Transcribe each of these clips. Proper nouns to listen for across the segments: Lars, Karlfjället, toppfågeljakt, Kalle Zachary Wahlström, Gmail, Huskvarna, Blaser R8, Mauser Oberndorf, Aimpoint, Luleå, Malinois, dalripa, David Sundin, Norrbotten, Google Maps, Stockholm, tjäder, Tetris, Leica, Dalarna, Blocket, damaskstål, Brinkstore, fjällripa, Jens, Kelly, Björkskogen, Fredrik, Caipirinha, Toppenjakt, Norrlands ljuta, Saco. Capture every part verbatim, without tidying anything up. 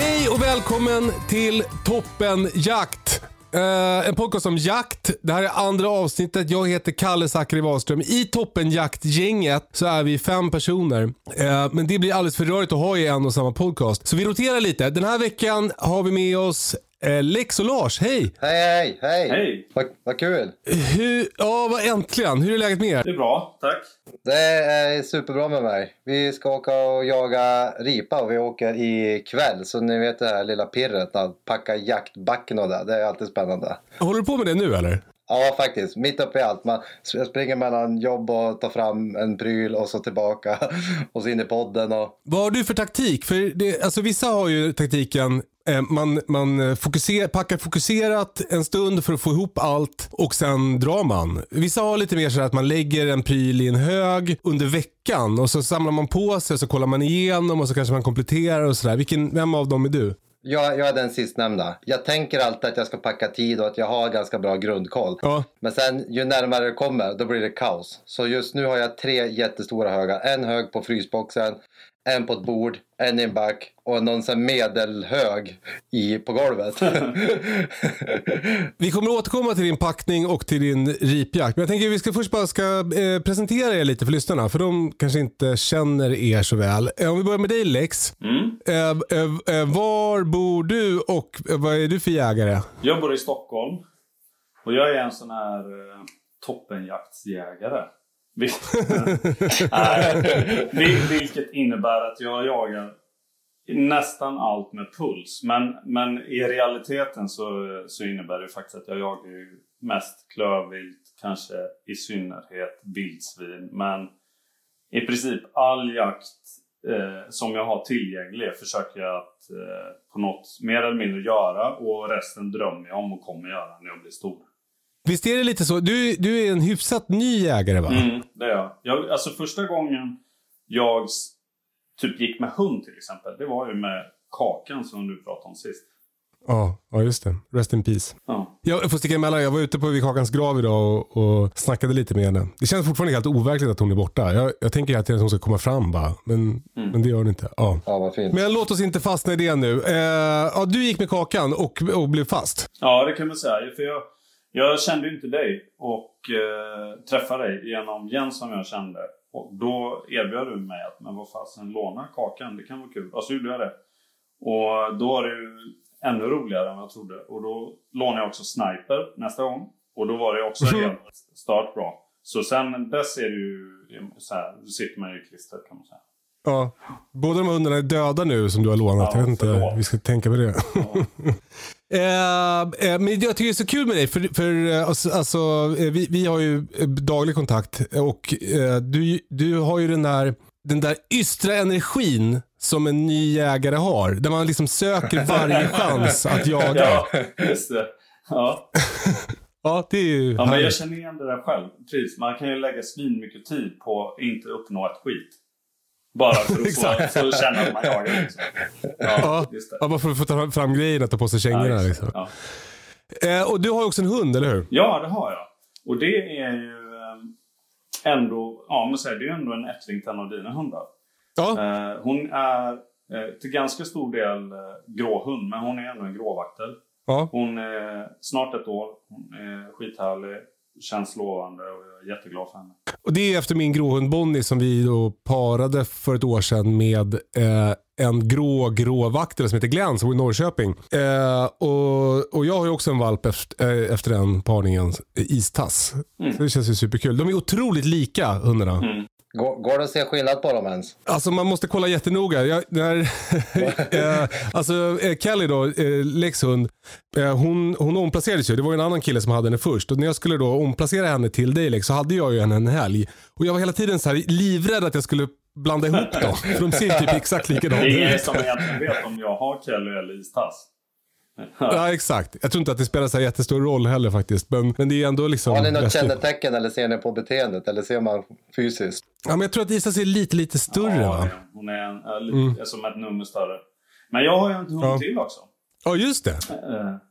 Hej och välkommen till Toppenjakt, eh, en podcast om jakt. Det här är andra avsnittet. Jag heter Kalle Zachary Wahlström. I Toppenjakt-gänget så är vi fem personer, eh, men det blir alldeles för rörigt att ha i en och samma podcast. Så vi roterar lite. Den här veckan har vi med oss eh, Lex och Lars. Hej! Hej, hej, hej! Vad, vad kul! Hur, ja, vad äntligen. Hur är läget med er? Det är bra, tack. Det är superbra med mig. Vi ska åka och jaga ripa och vi åker ikväll. Så ni vet det här lilla pirret att packa jaktbacken och det. Det är alltid spännande. Håller du på med det nu eller? Ja, faktiskt. Mitt uppe i allt. Man springer mellan jobb och tar fram en pryl och så tillbaka och så in i podden. Och... Vad har du för taktik? För det, alltså, vissa har ju taktiken... Man, man fokuser, packar fokuserat en stund för att få ihop allt och sen drar man. Vissa har lite mer så att man lägger en pryl i en hög under veckan och så samlar man på sig och så kollar man igenom och så kanske man kompletterar och sådär. Vilken, vem av dem är du? Jag, jag är den sistnämnda. Jag tänker alltid att jag ska packa tid och att jag har ganska bra grundkoll. Ja. Men sen ju närmare det kommer då blir det kaos. Så just nu har jag tre jättestora högar. En hög på frysboxen, en på ett bord, en i en back och någon sån medelhög i, på golvet. Vi kommer att återkomma till din packning och till din ripjakt. Men jag tänker att vi ska först bara ska eh, presentera er lite för lyssnarna. För de kanske inte känner er så väl. Eh, om vi börjar med dig, Lex. Mm. Eh, eh, eh, var bor du och eh, vad är du för jägare? Jag bor i Stockholm. Och jag är en sån här eh, toppenjaktsjägare. Vilket innebär att jag jagar nästan allt med puls. Men, men i realiteten så, så innebär det faktiskt att jag jagar ju mest klövvilt, kanske i synnerhet vildsvin. Men i princip all jakt eh, som jag har tillgänglig försöker jag att eh, på något mer eller mindre göra. Och resten drömmer jag om och kommer göra när jag blir stor. Visst är det lite så? Du, du är en hyfsat ny jägare, va? Mm, det är jag. jag. Alltså första gången jag typ gick med hund till exempel, det var ju med Kakan som du pratade om sist. Ja, ja just det. Rest in peace. Ja. Jag får sticka emellan. Jag var ute på Kakans grav idag och, och snackade lite med henne. Det känns fortfarande helt overkligt att hon är borta. Jag, jag tänker att hon ska komma fram bara, men, mm. men det gör hon inte. Ja. Ja, vad fint. Men låt oss inte fastna i det nu. Eh, ja, du gick med Kakan och, och blev fast. Ja, det kan man säga. För jag... Jag kände ju inte dig och eh, träffade dig genom Jens som jag kände. Och då erbjöd du mig att, men vad fasen, låna Kakan, det kan vara kul. Alltså gjorde jag det. Och då var det ju ännu roligare än jag trodde. Och då lånade jag också Sniper nästa gång. Och då var det också mm. helt startbra. Så sen dess är det ju så här, du sitter med i klister kan man säga. Ja, båda de hundarna är döda nu som du har lånat. Ja, jag vet inte, vi ska tänka på det. Ja. Eh, eh, men jag tycker det är så kul med dig. För, för eh, alltså, eh, vi, vi har ju daglig kontakt. Och eh, du, du har ju den där, den där ystra energin som en ny jägare har. Där man liksom söker varje chans att jaga. Ja, just det. Ja. Ja, det är ju ja, men jag känner igen det där själv. Precis. Man kan ju lägga svin mycket tid på att inte uppnå ett skit. Bara för att få, så känner man jagar liksom. Ja, just det. Ja, bara för att få ta fram grejerna och ta på sig kängorna. Ja, liksom. Ja. eh, och du har ju också en hund, eller hur? Ja, det har jag. Och det är ju ändå, ja, men så här, det är ju ändå en ättling till en av dina hundar. Ja. Eh, hon är eh, till ganska stor del eh, grå hund, men hon är ändå en gråvaktel. Ja. Hon är snart ett år, hon är skithärlig. känns lovande och jag är jätteglad för henne. Och det är efter min gråhund Bonnie som vi då parade för ett år sedan med eh, en grå grå vaktel som heter Glenn som bor i Norrköping. Eh, och, och jag har ju också en valp efter, eh, efter den parningen, Istass. Mm. Så det känns ju superkul. De är otroligt lika hundarna. Mm. Går, går det att se skillnad på dem ens? Alltså man måste kolla jättenoga. Jag, när, eh, alltså Kelly då, eh, Lex hund, eh, hon, hon omplacerades ju. Det var ju en annan kille som hade henne först. Och när jag skulle då omplacera henne till dig Lex så hade jag ju henne en helg. Och jag var hela tiden så här livrädd att jag skulle blanda ihop dem. För de ser typ exakt likadant. Det är som jag vet om jag har Kelly eller Istas. Ja, exakt. Jag tror inte att det spelar så jättestor roll heller faktiskt, men, men det är ändå liksom. Har ni något kännetecken eller ser ni på beteendet eller ser man fysiskt? Ja, men jag tror att Isas är lite lite större. Ja, va? Hon är, en, är lite, mm. som ett nummer större. Men jag har ju en hund ja. till också. Ja, just det.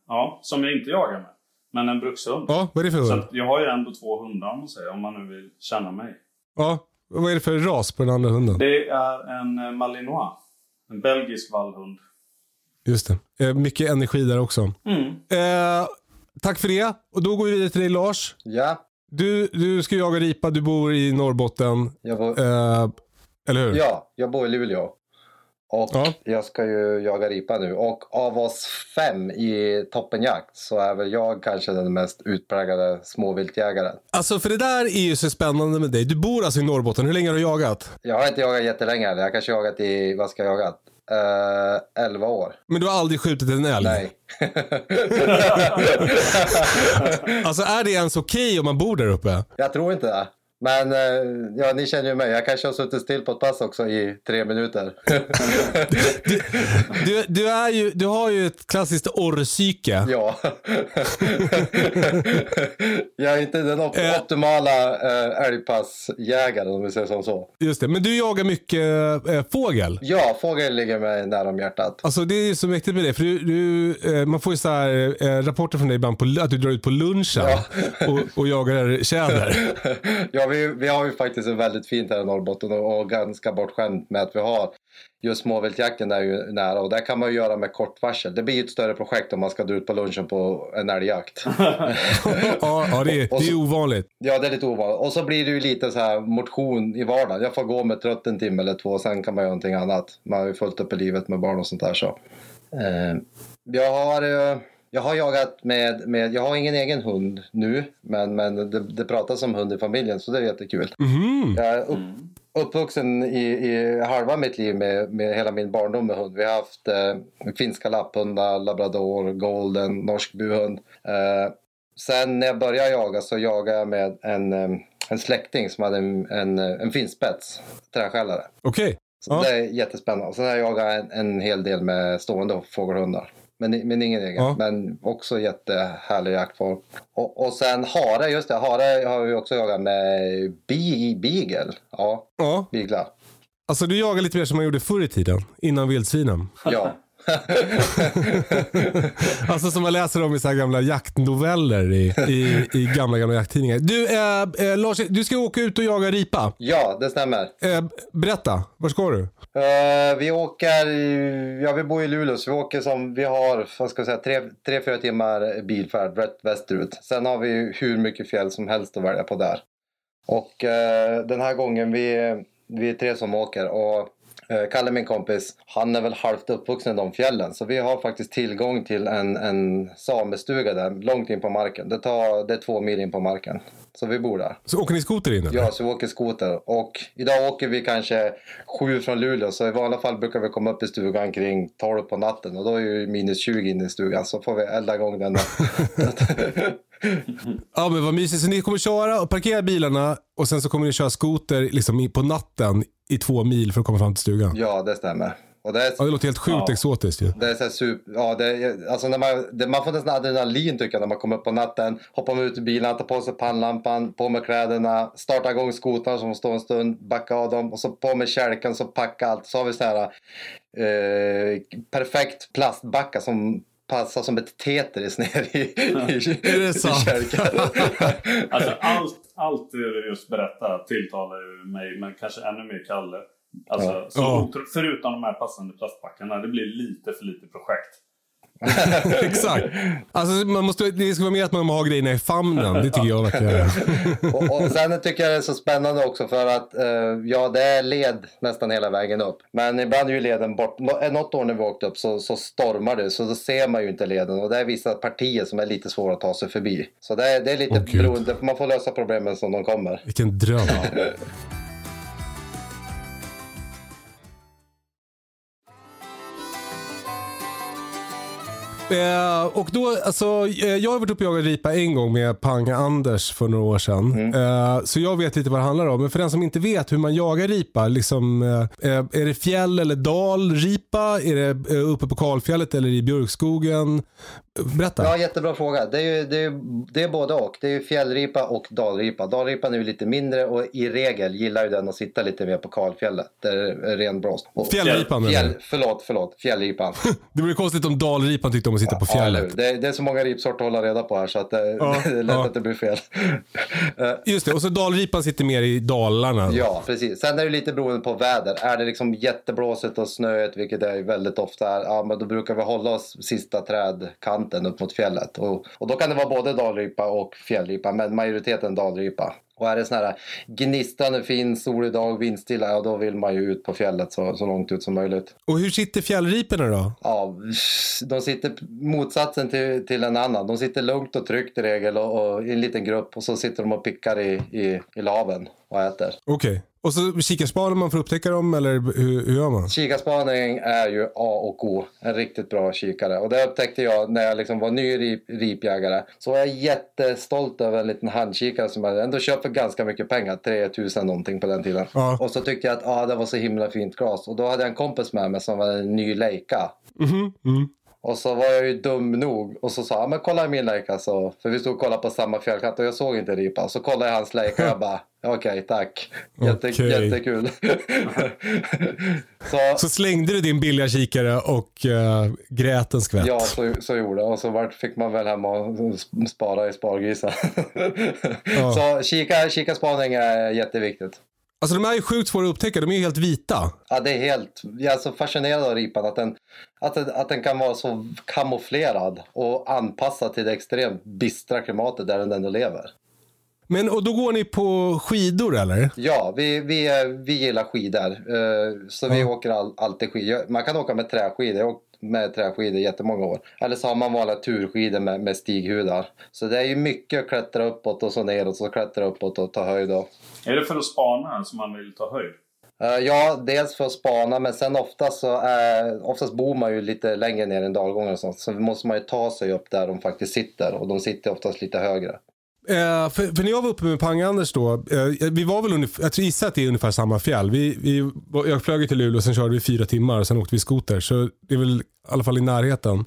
Ja, som jag inte jagar med. Men en brukshund. Ja, vad är det för hund? Så jag har ju ändå två hundar om man säger, om man nu vill känna mig. Ja, vad är det för ras på den andra hunden? Det är en Malinois. En belgisk vallhund. Just det. Mycket energi där också. Mm. Eh, tack för det. Och då går vi vidare till dig, Lars. Ja. Du, du ska jaga ripa. Du bor i Norrbotten. Jag bor... eh, eller hur? Ja, jag bor i Luleå. Och ja. jag ska ju jaga ripa nu. Och av oss fem i toppenjakt så är väl jag kanske den mest utpräglade småviltjägaren. Alltså för det där är ju så spännande med dig. Du bor alltså i Norrbotten. Hur länge har du jagat? Jag har inte jagat jättelänge. Jag har kanske jagat i... Vad ska jag jagat? Uh, elva år. Men du har aldrig skjutit en älg? Nej. Alltså är det ens okej om man bor där uppe? Jag tror inte det. Men uh, ja, ni känner ju mig. Jag kanske har suttit still på ett pass också i tre minuter. du, du, du, är ju, du har ju ett klassiskt orrpsyke. Ja. Jag är inte den op- eh. optimala uh, älgpassjägaren om vi säger som så. Just det, men du jagar mycket uh, fågel. Ja, fågel ligger mig nära om hjärtat. Alltså det är ju så mäktigt med det. För du, du, uh, man får ju så här uh, rapporter från dig ibland på, att du drar ut på lunchen ja. och, och jagar tjäder. Ja, vi, vi har ju faktiskt en väldigt fint här i Norrbotten och, och ganska bortskämt med att vi har just småviltjakten är ju nära och där kan man ju göra med kort varsel. Det blir ju ett större projekt om man ska dra ut på lunchen på en älgjakt. ja, ja, det är, så, det är ovanligt. Ja, det är lite ovanligt. Och så blir det ju lite så här motion i vardagen. Jag får gå med trött en timme eller två, sen kan man göra någonting annat. Man har ju fullt upp i livet med barn och sånt där så. Eh, jag har... Eh, Jag har jagat med, med, jag har ingen egen hund nu, men, men det, det pratas om hund i familjen så det är jättekul. Mm. Jag är upp, uppvuxen i, i halva mitt liv med, med hela min barndom med hund. Vi har haft eh, finska lapphundar, labrador, golden, norsk buhund. Eh, sen när jag började jaga så jagade jag med en, en släkting som hade en, en, en finspets, träskällare. Okej. Okay. Ja. Det är jättespännande. Sen har jag jagat en, en hel del med stående fågelhundar. Men, men ingen egen, ja. men också jättehärlig jaktform. Och, och sen hare, just det, hare har vi också jagat med bi, beagle. Ja, ja. Biglar. Alltså du jagar lite mer som man gjorde förr i tiden, innan vildsvinen. Ja. Alltså som man läser om i så här gamla jaktnoveller i, i, i gamla gamla jakttidningar. Du, eh, eh, Lars, du ska åka ut och jaga ripa. Ja, det stämmer. eh, Berätta, var ska du? Eh, vi åker, ja vi bor i Luleå så vi åker som, vi har vad ska jag säga, tre, tre, fyra timmar bilfärd rätt västerut. Sen har vi ju hur mycket fjäll som helst att välja på där. Och eh, den här gången vi, vi är tre som åker och Kalle, min kompis, han är väl halvt uppvuxen i de fjällen. Så vi har faktiskt tillgång till en, en samestuga där, långt in på marken. Det, tar, det är två mil in på marken. Så vi bor där. Så åker ni skoter in? Eller? Ja, så vi åker skoter. Och idag åker vi kanske sju från Luleå. Så i alla fall brukar vi komma upp i stugan kring tolv på natten. Och då är ju minus tjugo in i stugan. Så får vi elda igång den. Ja, men vad mysigt. Så ni kommer köra och parkera bilarna. Och sen så kommer ni köra skoter liksom på natten i två mil för att komma fram till stugan. Ja, det stämmer. Och det, är, ja, det låter helt sjukt ja. exotiskt ju. Det är så här super, ja, det är, alltså när man, det, man får nästan adrenalin tycker jag när man kommer upp på natten. Hoppar man ut i bilen, tar på sig pannlampan, på med kläderna, startar igång skotarna som står en stund, backar av dem och så på med kärken, så packar allt. Så har vi så här eh, perfekt plastbacka som passar som ett Tetris ner i, ja. i, i, i kärken. Alltså allt, allt du just berättar tilltalar ju mig, men kanske ännu mer Kalle. Alltså, ja. så, förutom de här passande plastpackarna, det blir lite för lite projekt. Exakt. Alltså man måste, det ska vara med att man har grejerna i famnen. Det tycker jag verkligen. och, och sen tycker jag det är så spännande också för att eh, ja, det är led nästan hela vägen upp. Men ibland är ju leden bort. Nå- något år när vi åkte upp så, så stormar det. Så då ser man ju inte leden. Och det är vissa partier som är lite svåra att ta sig förbi. Så det är, det är lite oh, beroende. Man får lösa problemen som de kommer. Vilken dröm. Eh, och då, alltså, eh, jag har varit uppe och jagat ripa en gång med Panga Anders för några år sedan. Mm. Eh, så jag vet lite vad det handlar om. Men för den som inte vet hur man jagar ripa, liksom, eh, är det fjäll eller dalripa? Är det eh, uppe på Karlfjället eller i Björkskogen? Berätta. Ja, jättebra fråga. Det är, ju, det, är, det är både och. Det är ju fjällripa och dalripa. Dalripan är ju lite mindre och i regel gillar ju den att sitta lite mer på Karlfjället. Det är ren blåst. Fjällripan. Fjäll, förlåt, förlåt. Fjällripan. Det blir konstigt om dalripan tyckte om att sitta på fjället. Ja, det, det är så många ripsorter att hålla reda på här så att det, ja, det är lätt ja. att det blir fel. Just det. Och så dalripan sitter mer i Dalarna. Ja, precis. Sen är det lite beroende på väder. Är det liksom jätteblåset och snöet, vilket det är väldigt ofta är, ja, men då brukar vi hålla oss sista trädkant upp mot fjället och, och då kan det vara både dalripa och fjällripa, men majoriteten dalripa. Och är det sån här gnistan, fin solig dag, vindstilla, ja, då vill man ju ut på fjället så, så långt ut som möjligt. Och hur sitter fjällriporna då? Ja, de sitter motsatsen till, till en annan. De sitter lugnt och tryggt i regel och, och i en liten grupp och så sitter de och pickar i, i, i laven och äter. Okej. Okay. Och så kikarspanar man för att upptäcka dem, eller hur, hur gör man? Kikarspaning är ju A och O, en riktigt bra kikare. Och det upptäckte jag när jag liksom var ny rip, ripjägare. Så var jag jättestolt över en liten handkikare som jag ändå köpt för ganska mycket pengar, tre tusen någonting på den tiden. Ja. Och så tyckte jag att ah, det var så himla fint glas. Och då hade jag en kompis med mig som var en ny Leica. Mm-hmm. Mm. Och så var jag ju dum nog. Och så sa jag, men kolla i min Leica. Så, för vi stod och kollade på samma fjällkatt och jag såg inte ripa. Så kollade jag hans Leica och jag bara, okej, okay, tack. Jätte, okay. Jättekul. så, så slängde du din billiga kikare och uh, grät en skvätt. Ja, så, så gjorde jag. Och så var, fick man väl hemma och spara i spargrisen. ja. Så kika, kikarspaning är jätteviktigt. Alltså de är ju sjukt svåra att upptäcka, de är ju helt vita. Ja, det är helt, jag är så fascinerad av ripan att den, att den, att den kan vara så kamouflerad och anpassad till det extremt bistra klimatet där den ändå lever. Men och då går ni på skidor eller? Ja, vi, vi, vi gillar skidor, så vi ja. åker all, alltid skidor. Man kan åka med träskidor, jag med träskidor jättemånga år. Eller så har man vanliga turskidor med, med stighudar. Så det är ju mycket att klättra uppåt och så neråt, så klättra uppåt och ta höjd då. Är det för att spana som man vill ta höjd? Uh, ja, dels för att spana, men sen oftast, så, uh, oftast bor man ju lite längre ner i en dalgång och sånt. Så måste man ju ta sig upp där de faktiskt sitter, och de sitter oftast lite högre. Eh, för, för när jag var uppe med Panga Anders då, eh, vi var väl ungefär, jag tror gissar att det är ungefär samma fjäll. Vi, vi, jag flög till Luleå och sen körde vi fyra timmar och sen åkte vi skoter. Så det är väl i alla fall i närheten.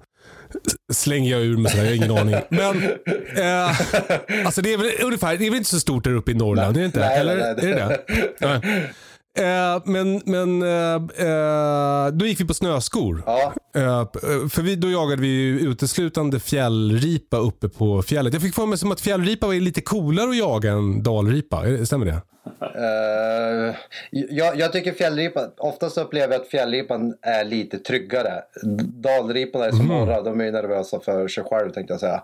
Slänger jag ur mig sådär, jag har ingen aning. Men, eh, alltså det är väl ungefär, det är väl inte så stort där uppe i Norrland, nej, är det inte? Nej, eller, nej, nej. Är det det? Nej. Eh, men men eh, eh, då gick vi på snöskor. Ja. Eh, för vi, då jagade vi ju uteslutande fjällripa uppe på fjället. Jag fick för mig som att fjällripa var lite coolare att jaga än dalripa. Stämmer det? Uh, jag, jag tycker fjällripan, oftast upplever jag att fjällripan är lite tryggare. Dalripan är så morra, mm. de är nervösa för sig själv, tänkte jag säga.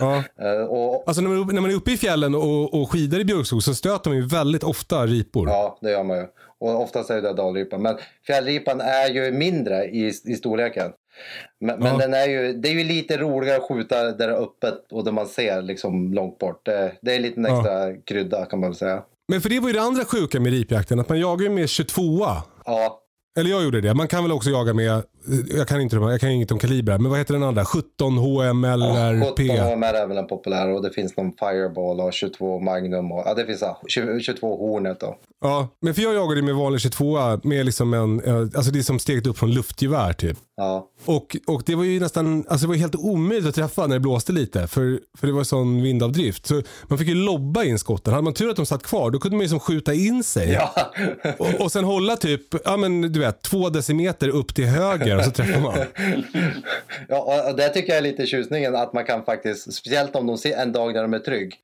Ja. Uh, och, alltså när man, när man är uppe i fjällen och, och skidar i björkskog så stöter man ju väldigt ofta ripor. Ja, det gör man ju. Och oftast är det dalripan. Men fjällripan är ju mindre i, i storleken. Men, men ja. den är ju, det är ju lite roligare att skjuta där öppet och där man ser liksom långt bort. Det, det är lite en extra ja. krydda kan man väl säga. Men för det var ju det andra sjuka med ripjakten, att man jagar ju med tjugotvåa. Ja. Eller jag gjorde det. Man kan väl också jaga med, jag kan inte jag kan inget om kaliber, men vad heter den andra? sjutton H M eller ja, P? sjutton H M är även en populär, och det finns någon Fireball och tjugotvå Magnum och ja, det finns tjugotvå Hornet då. Ja, men för jag jagade med vanlig tjugotvåa med liksom en, alltså det som steget upp från luftgevär typ. Ja. Och, och det var ju nästan, alltså det var helt omöjligt att träffa när det blåste lite, för, för det var sån vindavdrift. Så man fick ju lobba in skotten. Hade man tur att de satt kvar, då kunde man ju som skjuta in sig. Ja. och, och sen hålla typ, ja men du du vet, två decimeter upp till höger och så träffar man. Ja, och det tycker jag är lite tjusningen, att man kan faktiskt, speciellt om de ser en dag där de är trygg.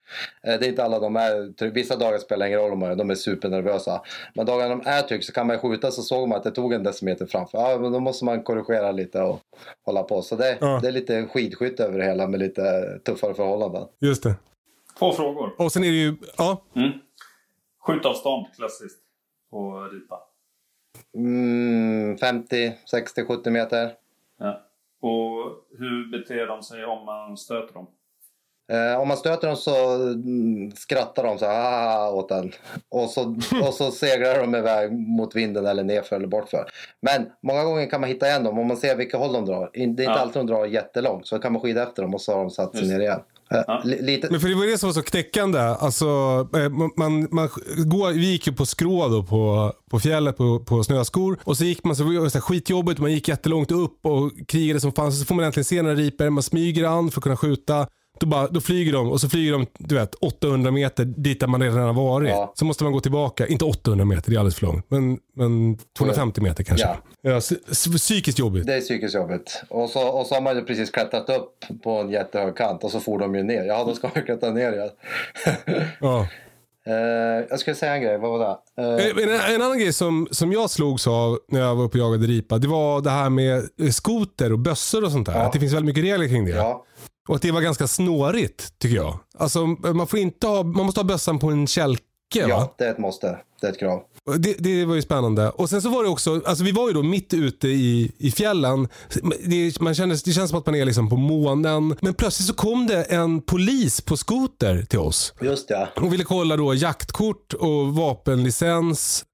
Det är inte alla de är, vissa dagar spelar ingen roll om de är, de är supernervösa. Men dagar de är trygg så kan man skjuta, så såg man att det tog en decimeter framför. Ja, men då måste man korrigera lite och hålla på. Så det, ja. det är lite skidskytt över det hela med lite tuffare förhållanden. Just det. Två frågor. Och sen är det ju, ja. Mm. Skjutavstånd, klassiskt, på ripa. Mm, femtio, sextio, sjuttio meter. Ja. Och hur beter de sig om man stöter dem? Eh, om man stöter dem så mm, skrattar de så här åt den. Och så, och så segrar de iväg mot vinden eller nerför eller bortför. Men många gånger kan man hitta igen dem om man ser vilka håll de drar. Det är inte ja. alltid de drar jättelångt, så kan man skida efter dem och så har de satt sig Just. ner igen. Ja. Lite. Men för det var det som var så knäckande. Alltså, man, man, man går, vi gick ju på skrå då på, på fjället på, på snöskor. Och så gick man, så var det så här skitjobbigt. Man gick jättelångt upp och krigade som fanns. Så får man äntligen se när det riper. Man smyger an för att kunna skjuta. Då, bara, då flyger de, och så flyger de, du vet, åttahundra meter dit där man redan har varit. Ja. Så måste man gå tillbaka. Inte åttahundra meter, det är alldeles för långt. Men, men tvåhundrafemtio meter kanske. Ja. Ja, psykiskt jobbigt. Det är psykiskt jobbigt. Och så, och så har man ju precis klättrat upp på en jättehög kant och så får de ju ner. Ja, då ska man klättra ner. Ja. ja. Uh, jag skulle säga en grej, vad var det? Uh... En, en annan grej som, som jag slogs av när jag var uppe och jagade ripa, det var det här med skoter och bössor och sånt där. Ja. Att det finns väldigt mycket regler kring det. Ja. Och att det var ganska snårigt, tycker jag. Alltså, man får inte ha, man måste ha bössan på en kälke, va? Ja, det är ett måste. Det är ett krav. Det, det var ju spännande. Och sen så var det också, alltså vi var ju då mitt ute i, i fjällen. Det, man kändes, det känns som att man är liksom på månen. Men plötsligt så kom det en polis på skoter till oss. Just det. Hon ville kolla då jaktkort och vapenlicens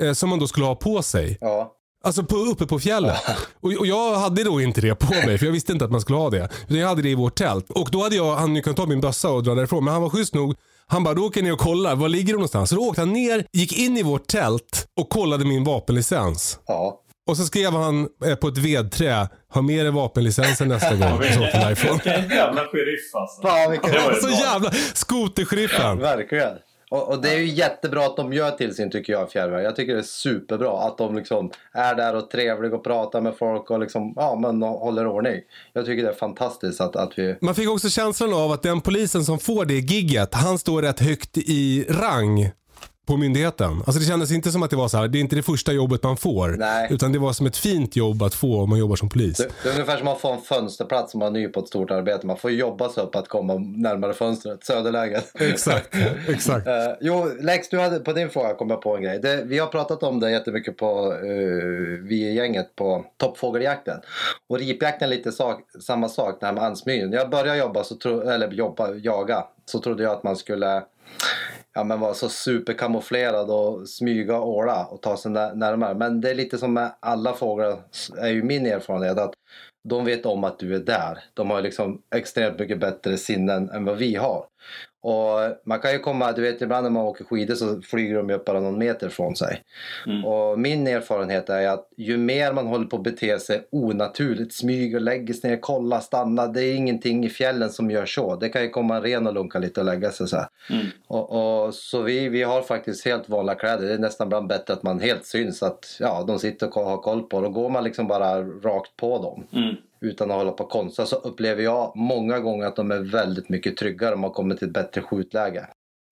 eh, som man då skulle ha på sig. Ja. Alltså på, uppe på fjället. Och, och jag hade då inte det på mig, för jag visste inte att man skulle ha det. Jag hade det i vårt tält. Och då hade jag, han kunde ta min bössa och dra därifrån. Men han var schysst nog. Han bara, då åker ni och kollar, var ligger de någonstans? Så då åkte han ner, gick in i vårt tält och kollade min vapenlicens. Ja. Och så skrev han eh, på ett vedträ, ha med er vapenlicensen nästa gång. Så åkte han ifrån. Vilken jävla sheriff alltså. Fan, vilken det var det så bra. Jävla skotersheriffen. Ja, verkligen. Och, och det är ju jättebra att de gör till sin, tycker jag, fjärrvärd. Jag tycker det är superbra att de liksom är där och trevliga och pratar med folk och liksom, ja, men håller ordning. Jag tycker det är fantastiskt att, att vi... Man fick också känslan av att den polisen som får det gigget, han står rätt högt i rang på myndigheten. Alltså det kändes inte som att det var så här, det är inte det första jobbet man får. Nej. Utan det var som ett fint jobb att få om man jobbar som polis. Det, det är ungefär som man får en fönsterplats om man är ny på ett stort arbete. Man får jobba sig upp att komma närmare fönstret, söderläget. Exakt, exakt. uh, jo, Lex, du hade, på din fråga kom jag på en grej. Det, vi har pratat om det jättemycket på uh, vi gänget på toppfågeljakten. Och ripjakten är lite sak, samma sak när man ansmygen. Jag började jobba, så tro, eller jobba, jaga, så trodde jag att man skulle... Ja, men var så superkamouflerad och smyga och åla och ta sig närmare. Men det är lite som med alla fåglar, är ju min erfarenhet, att de vet om att du är där. De har liksom extremt mycket bättre sinnen än vad vi har. Och man kan ju komma, du vet, ibland när man åker skidor så flyger de ju bara någon meter från sig. Mm. Och min erfarenhet är att ju mer man håller på att bete sig onaturligt, smyger, lägger sig ner, kollar, stannar, det är ingenting i fjällen som gör så. Det kan ju komma en ren och lunka lite och lägga sig så här. Mm. Och, och så vi, vi har faktiskt helt vanliga kläder. Det är nästan bland bättre att man helt syns att, ja, de sitter och har koll på. Då går man liksom bara rakt på dem. Mm. Utan att hålla på konstiga, så upplever jag många gånger att de är väldigt mycket tryggare om man kommer till ett bättre skjutläge.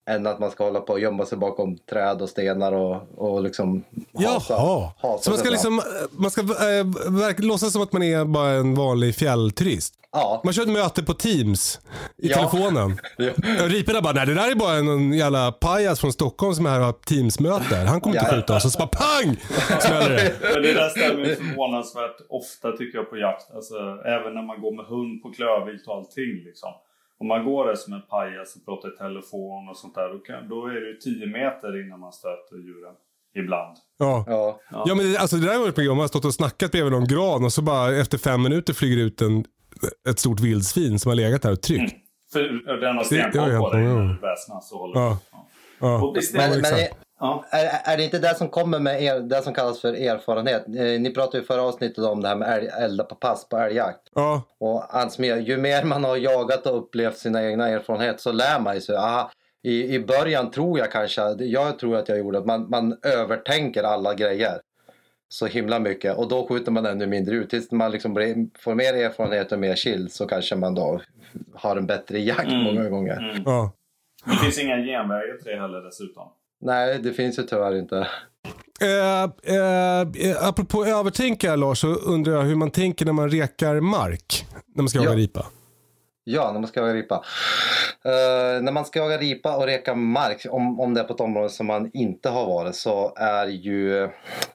Än att man ska hålla på och gömma sig bakom träd och stenar och, och liksom hasa. Jaha. Hasa så man ska liksom, man ska äh, verk, låtsas som att man är bara en vanlig fjällturist. Ja. Man kör ett möte på Teams i ja. telefonen. ja. Riperna bara, nej, det där är bara en jävla pajas från Stockholm som är här och har Teams-möte. Han kommer inte skjuta oss. Och så bara pang! Smäller det. Men det där stämmer förvånansvärt ofta, tycker jag, på jakt. Alltså, även när man går med hund på klövvilt och allting liksom. Om man går där som en pajas och pratar i telefon och sånt där, då, kan, då är det ju tio meter innan man stöter djuren. Ibland. Ja, ja. ja men det, alltså, det där var ett program. Man har stått och snackat bredvid någon gran och så bara efter fem minuter flyger ut en, ett stort vildsvin som har legat där och tryckt. Mm. För den har stenkoll på dig när väsnas och håller. Ja. Ja. Ja. Ja. Men, men är, ja. är, är det inte det som kommer med er, det som kallas för erfarenhet? Ni pratade ju förra avsnittet om det här med älg, elda på pass på älgjakt. Ja. Och alltså, ju mer man har jagat och upplevt sina egna erfarenheter så lär man ju sig. Aha, i, i början tror jag kanske, jag tror att jag gjorde att man, man övertänker alla grejer. så himla mycket. Och då skjuter man ännu mindre ut. Tills man liksom får mer erfarenhet och mer chill, så kanske man då har en bättre jakt mm. många gånger. Mm. Ja. Det finns inga genvägar till det heller dessutom. Nej, det finns ju tyvärr inte. Eh, eh, apropå övertänka, Lars, så undrar jag hur man tänker när man rekar mark. När man ska jaga ja. ripa. Ja, när man ska jaga ripa. Eh, när man ska jaga ripa och reka mark, om, om det är på ett område som man inte har varit, så är ju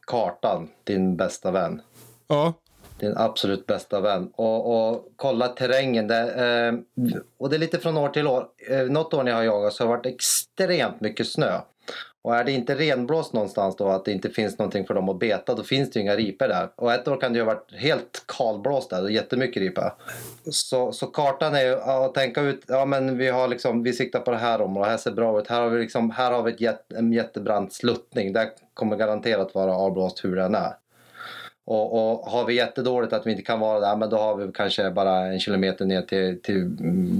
kartan din bästa vän. Ja. Din absolut bästa vän. Och, och kolla terrängen. Där, eh, och det är lite från år till år. Eh, något år när jag har jagat så har det varit extremt mycket snö. Och är det inte renblåst någonstans då, att det inte finns någonting för dem att beta, då finns det ju inga ripor där. Och ett år kan det ju ha varit helt kalblåst där, jättemycket ripa. Så, så kartan är ju att tänka ut, ja men vi har liksom, vi siktar på det här området, här ser bra ut. Här har vi liksom, här har vi ett jätt, en jättebrant sluttning, där kommer garanterat vara avblåst hur den är. Och, och har vi jättedåligt att vi inte kan vara där, men då har vi kanske bara en kilometer ner till, till,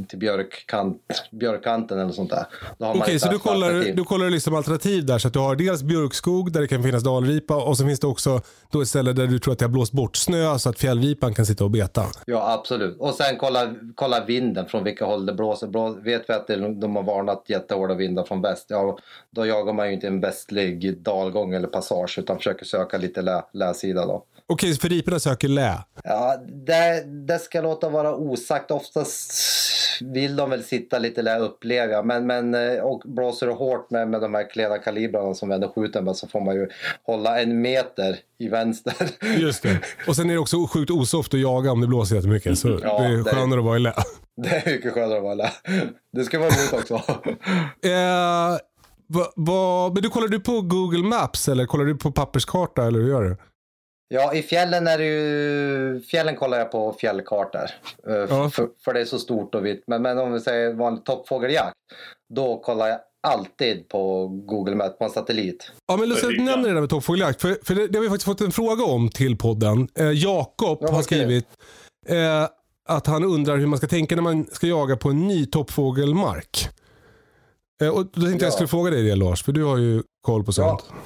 till björkkant, björkkanten eller sånt där. Okej, okay, så du kollar, du kollar liksom alternativ där, så att du har dels björkskog där det kan finnas dalripa, och så finns det också då ett ställe där du tror att det har blåst bort snö så att fjällripan kan sitta och beta. Ja, absolut. Och sen kolla, kolla vinden från vilka håll det blåser. Blå, vet vi att det, de har varnat jättehårda vindar från väst, ja, då jagar man ju inte en västlig dalgång eller passage, utan försöker söka lite lä, läsida då. Okej, för riporna söker lä. Ja, det, det ska låta vara osagt. Oftast vill de väl sitta lite lä, upplever jag. Men, men, och blåser det hårt med, med de här kleda kalibrarna som vänder skjuten med, så får man ju hålla en meter i vänster. Just det. Och sen är det också sjukt osoft att jaga om det blåser jättemycket. Så ja, det är skönare det... att vara i lä. Det är mycket skönare att vara i lä. Det ska vara roligt också. eh, va, va, men du, kollar du på Google Maps eller kollar du på papperskarta eller hur gör du? Ja, i fjällen är det ju... Fjällen kollar jag på fjällkartor. Ja. För, för det är så stort och vitt. Men, men om vi säger vanlig toppfågeljakt, då kollar jag alltid på Google Maps, på en satellit. Ja, men Lucia, du nämner det där med toppfågeljakt. För, för det, det har vi faktiskt fått en fråga om till podden. Eh, Jakob ja, har skrivit eh, att han undrar hur man ska tänka när man ska jaga på en ny toppfågelmark. Eh, och då tänkte ja. jag skulle fråga dig det, Lars. För du har ju koll på sånt. Ja.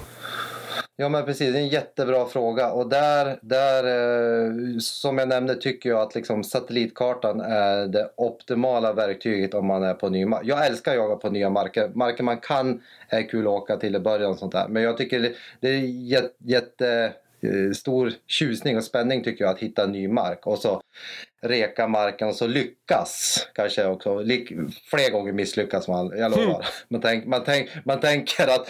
Ja men precis, det är en jättebra fråga, och där, där eh, som jag nämnde tycker jag att liksom satellitkartan är det optimala verktyget om man är på nya marker. Jag älskar att jaga på nya marker, marker man kan är kul att åka till i början och sånt där, men jag tycker det, det är jätte, jätte eh, stor tjusning och spänning tycker jag att hitta ny mark och så reka marken, och så lyckas kanske också, lik, fler gånger misslyckas man, jag lovar. Man, tänk, man, tänk, man tänker att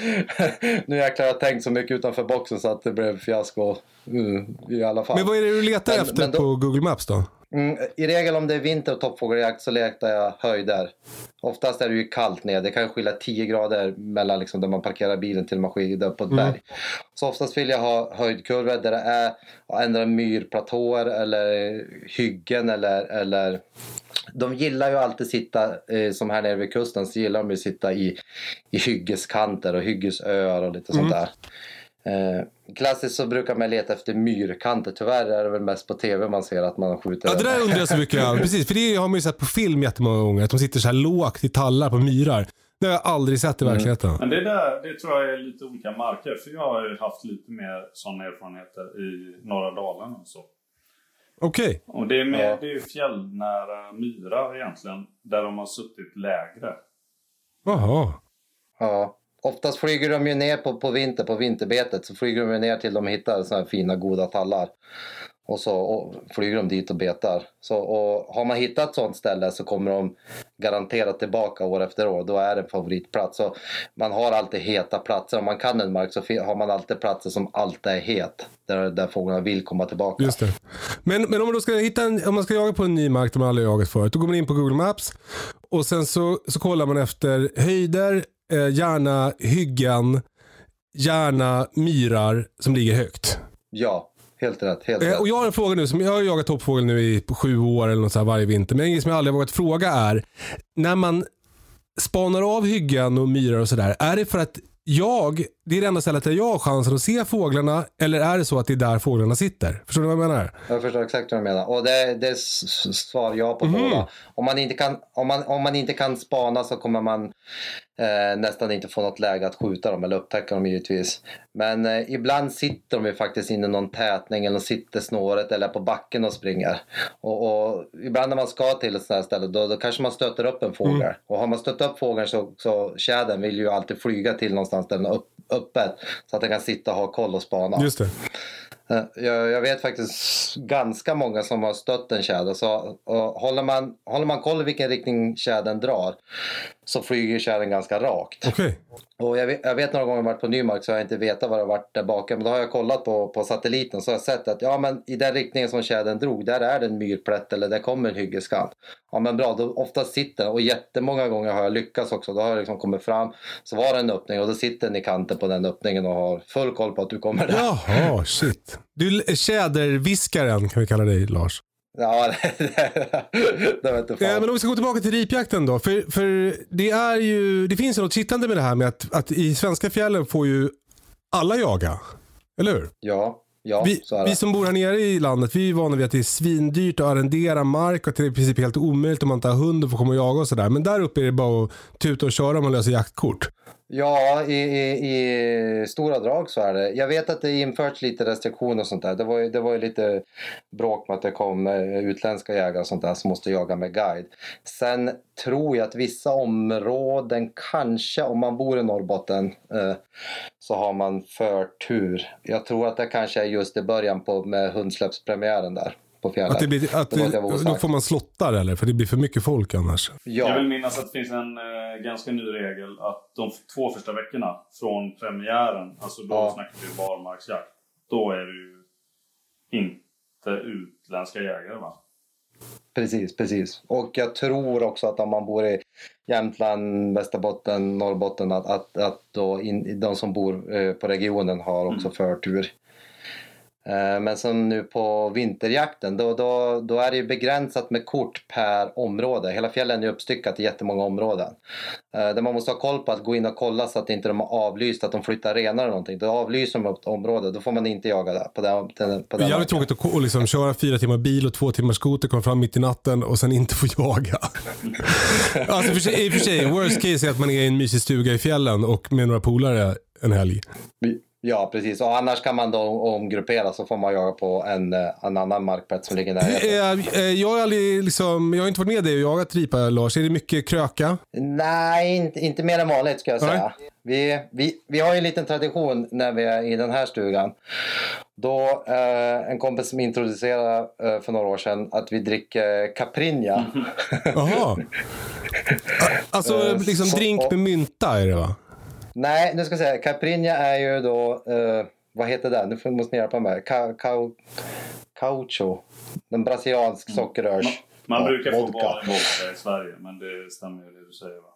nu jäklar, jag har tänkt så mycket utanför boxen så att det blev fiasko mm, i alla fall. Men vad är det du letar men, efter men då, på Google Maps då? Mm, i regel om det är vinter och toppfågeljakt så letar jag höjder. Oftast är det ju kallt ner, det kan skilja tio grader mellan liksom där man parkerar bilen till man skidar på ett mm. berg. Så oftast vill jag ha höjdkurvor där det är ändra myrplatåer eller hyggen. Eller, eller, de gillar ju alltid sitta eh, som här nere vid kusten, så gillar de ju sitta i, i hyggeskanter och hyggesöar och lite mm. sånt där. Eh, klassiskt så brukar man leta efter myrkanter. Tyvärr är det väl mest på tv man ser att man skjuter. Ja, det där undrar jag så mycket. Precis, för det har man ju sett på film jättemånga gånger, att de sitter så här lågt i tallar på myrar. Det har jag aldrig sett i verkligheten. Mm. Men det, där, det tror jag är lite olika marker, för jag har ju haft lite mer sådana erfarenheter i norra Dalarna och så. Okej. Och det är, med, ja. det är fjällnära myrar egentligen, där de har suttit lägre. Jaha. Ja, oftast flyger de ju ner på, på vinter, på vinterbetet, så flyger de ju ner till de hittar såna här fina goda tallar. Och så och flyger de dit och betar. Så, och har man hittat ett sånt ställe så kommer de garanterat tillbaka år efter år. Då är det en favoritplats. Så man har alltid heta platser. Om man kan en mark så har man alltid platser som alltid är het. Där, där fåglarna vill komma tillbaka. Just det. Men, men om, man då ska hitta en, om man ska jaga på en ny mark där man aldrig jagat förut, då går man in på Google Maps. Och sen så, så kollar man efter höjder, eh, gärna hyggen, gärna myrar som ligger högt. Ja. Helt rätt, helt rätt. Och jag har en fråga nu, som jag har jagat toppfågel nu i sju år eller något så här varje vinter, men en som jag aldrig vågat fråga är, när man spanar av hyggen och myrar och sådär, är det för att jag, det är det enda stället där jag har chansen att se fåglarna, eller är det så att det är där fåglarna sitter? Förstår du vad jag menar? Jag förstår exakt vad du menar, och det, det svarar jag på mm. frågan. Om man inte kan, om man, om man inte kan spana så kommer man eh, nästan inte får något läge att skjuta dem eller upptäcka dem givetvis. Men eh, ibland sitter de ju faktiskt inne i någon tätning eller sitter snåret eller på backen och springer. Och, och ibland när man ska till ett sånt här ställe då, då kanske man stöter upp en fågel. Mm. Och har man stött upp fågeln så, så tjädern vill ju alltid flyga till någonstans där den är upp, öppet så att den kan sitta och ha koll och spana. Just det. Jag, jag vet faktiskt ganska många som har stött en tjäder. Så håller man, håller man koll i vilken riktning tjädern drar så flyger tjädern ganska rakt. Okay. Och jag vet, jag vet några gånger jag varit på Nymark så har jag inte vetat vad det har varit där bakom. Men då har jag kollat på, på satelliten så har jag sett att ja, men i den riktningen som tjädern drog där är det en myrplätt eller där kommer en hyggeskant. Ja men bra, då ofta sitter den och jättemånga gånger har jag lyckats också. Då har jag liksom kommit fram så var det en öppning och då sitter den i kanten på den öppningen och har full koll på att du kommer där. Jaha, shit. Du tjäderviskaren kan vi kalla dig, Lars. Ja, det, det, det var inte fan. Ja, men om vi ska gå tillbaka till ripjakten då. För, för det är ju, det finns ju något kittande med det här med att, att i svenska fjällen får ju alla jaga. Eller hur? Ja, ja vi, så är det. Vi som bor här nere i landet, vi är vana vid att det är svindyrt att arrendera mark och att det är i princip helt omöjligt om man inte har hund och får komma och jaga och sådär. Men där uppe är det bara att tuta och köra om man löser jaktkort. Ja, i, i, i stora drag så är det. Jag vet att det införts lite restriktioner och sånt där. Det var ju, det var ju lite bråk med att det kom utländska jägare och sånt där som måste jaga med guide. Sen tror jag att vissa områden kanske, om man bor i Norrbotten eh, så har man förtur. Jag tror att det kanske är just i början på, med hundsläppspremiären där. Att det blir, att det, då får man slottar eller? För det blir för mycket folk annars. Ja. Jag vill minnas att det finns en eh, ganska ny regel att de två första veckorna från premiären, alltså då ja. Snackar vi barmarksjakt, då är det ju inte utländska jägare va? Precis, precis. Och jag tror också att om man bor i Jämtland, Västerbotten, Norrbotten att, att, att då in, de som bor eh, på regionen har också mm. förtur. Men som nu på vinterjakten då, då, då är det ju begränsat med kort per område. Hela fjällen är uppstyckat i jättemånga områden. Där man måste ha koll på att gå in och kolla så att inte de har avlyst, att de flyttar renar eller någonting. Då avlyser de ett område, då får man inte jaga där på den, på den. Jag vet tråkigt att liksom köra fyra timmar bil och två timmar skoter, komma fram mitt i natten och sen inte få jaga. Alltså för sig, i och för sig, worst case är att man är i en mysig stuga i fjällen och med några polare en helg. Ja, precis. Och annars kan man då omgruppera så får man jaga på en, en annan markplätt som ligger där. Jag har aldrig liksom, jag har inte varit med dig och jagat ripa, Lars. Är det mycket kröka? Nej, inte, inte mer än vanligt ska jag säga. Nej. Vi, vi, vi har ju en liten tradition när vi är i den här stugan. Då eh, en kompis som introducerade eh, för några år sedan att vi dricker Caipirinha. Jaha. Alltså liksom drink med mynta är det va? Nej, nu ska jag säga. Caipirinha är ju då... Uh, vad heter det? Nu måste ni hjälpa mig. Ka, ka, caucho. Den brasiliansk sockerrörs. Man, man brukar vodka. Få vara en vodka i Sverige, men det stämmer ju det du säger va?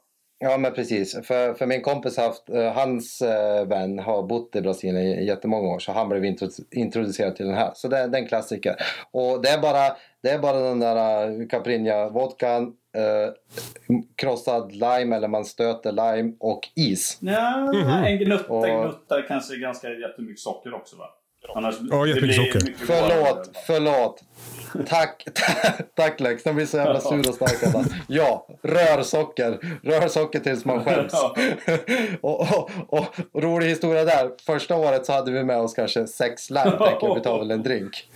Ja, men precis. För, för min kompis haft... Uh, hans uh, vän har bott i Brasilien i jättemånga år, så han blev introdu- introducerad till den här. Så det är en klassiker. Och det är bara, det är bara den där uh, Caipirinha-vodkan. Uh, krossad lime eller man stöter lime och is. Ja, mm-hmm. En gnutta, och, gnutta kanske ganska jättemycket socker också va? Annars, ja, jättemycket socker. Mycket förlåt, förlåt. Tack, tack, tack Lex. De blir så jävla sur och starka. Ja, rörsocker. Rörsocker tills man skäms. och, och, och, och rolig historia där. Första året så hade vi med oss kanske sex lime. Tänker vi tar väl en drink.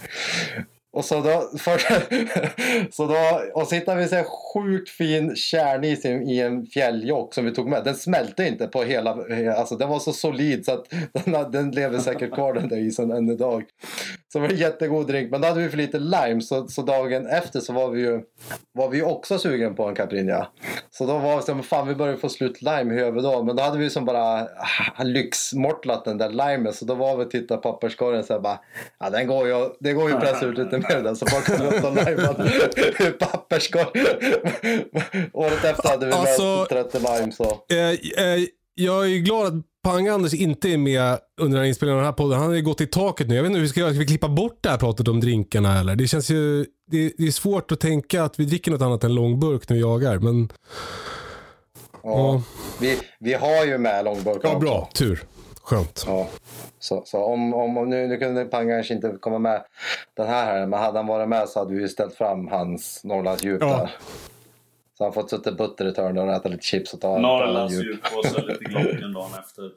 Och så då, för, så då och så hittade vi så här sjukt fin kärnis i en fjälljock som vi tog med. Den smälte inte på hela, alltså den var så solid så att den, den lever säkert kvar den där isen än idag. Så det var en jättegod drink, men då hade vi för lite lime så, så dagen efter så var vi ju var vi också sugen på en Caipirinha. Så då var vi som fan vi började få slut lime i huvudet då, men då hade vi som bara lyxmortlat den där limen så då var vi och tittade på papperskorgen så här bara ja den går ju det går ju press ut lite. Så bara kunde vi ta lime papperskorg. Året efter hade vi alltså, trettio lime så. Eh, eh, jag är glad att Panga Anders inte är med under den inspelningen av den här podden. Han har ju gått i taket nu. Jag vet inte hur vi ska, ska vi klippa bort det här pratet om drinkarna eller? Det känns ju det, det är svårt att tänka att vi dricker något annat än långburk när vi jagar, men ja, ja. Vi, vi har ju med långburk. Ja, bra, också. Tur. Skönt. Ja. Så, så om, om nu, nu kunde Panga kanske inte komma med den här här, men hade han varit med så hade vi ju ställt fram hans Norrlands ljuta. Ja. Så han fått sitta butter i törn och äta lite chips och ta Norrlands ljuta och så lite glocken dagen efter.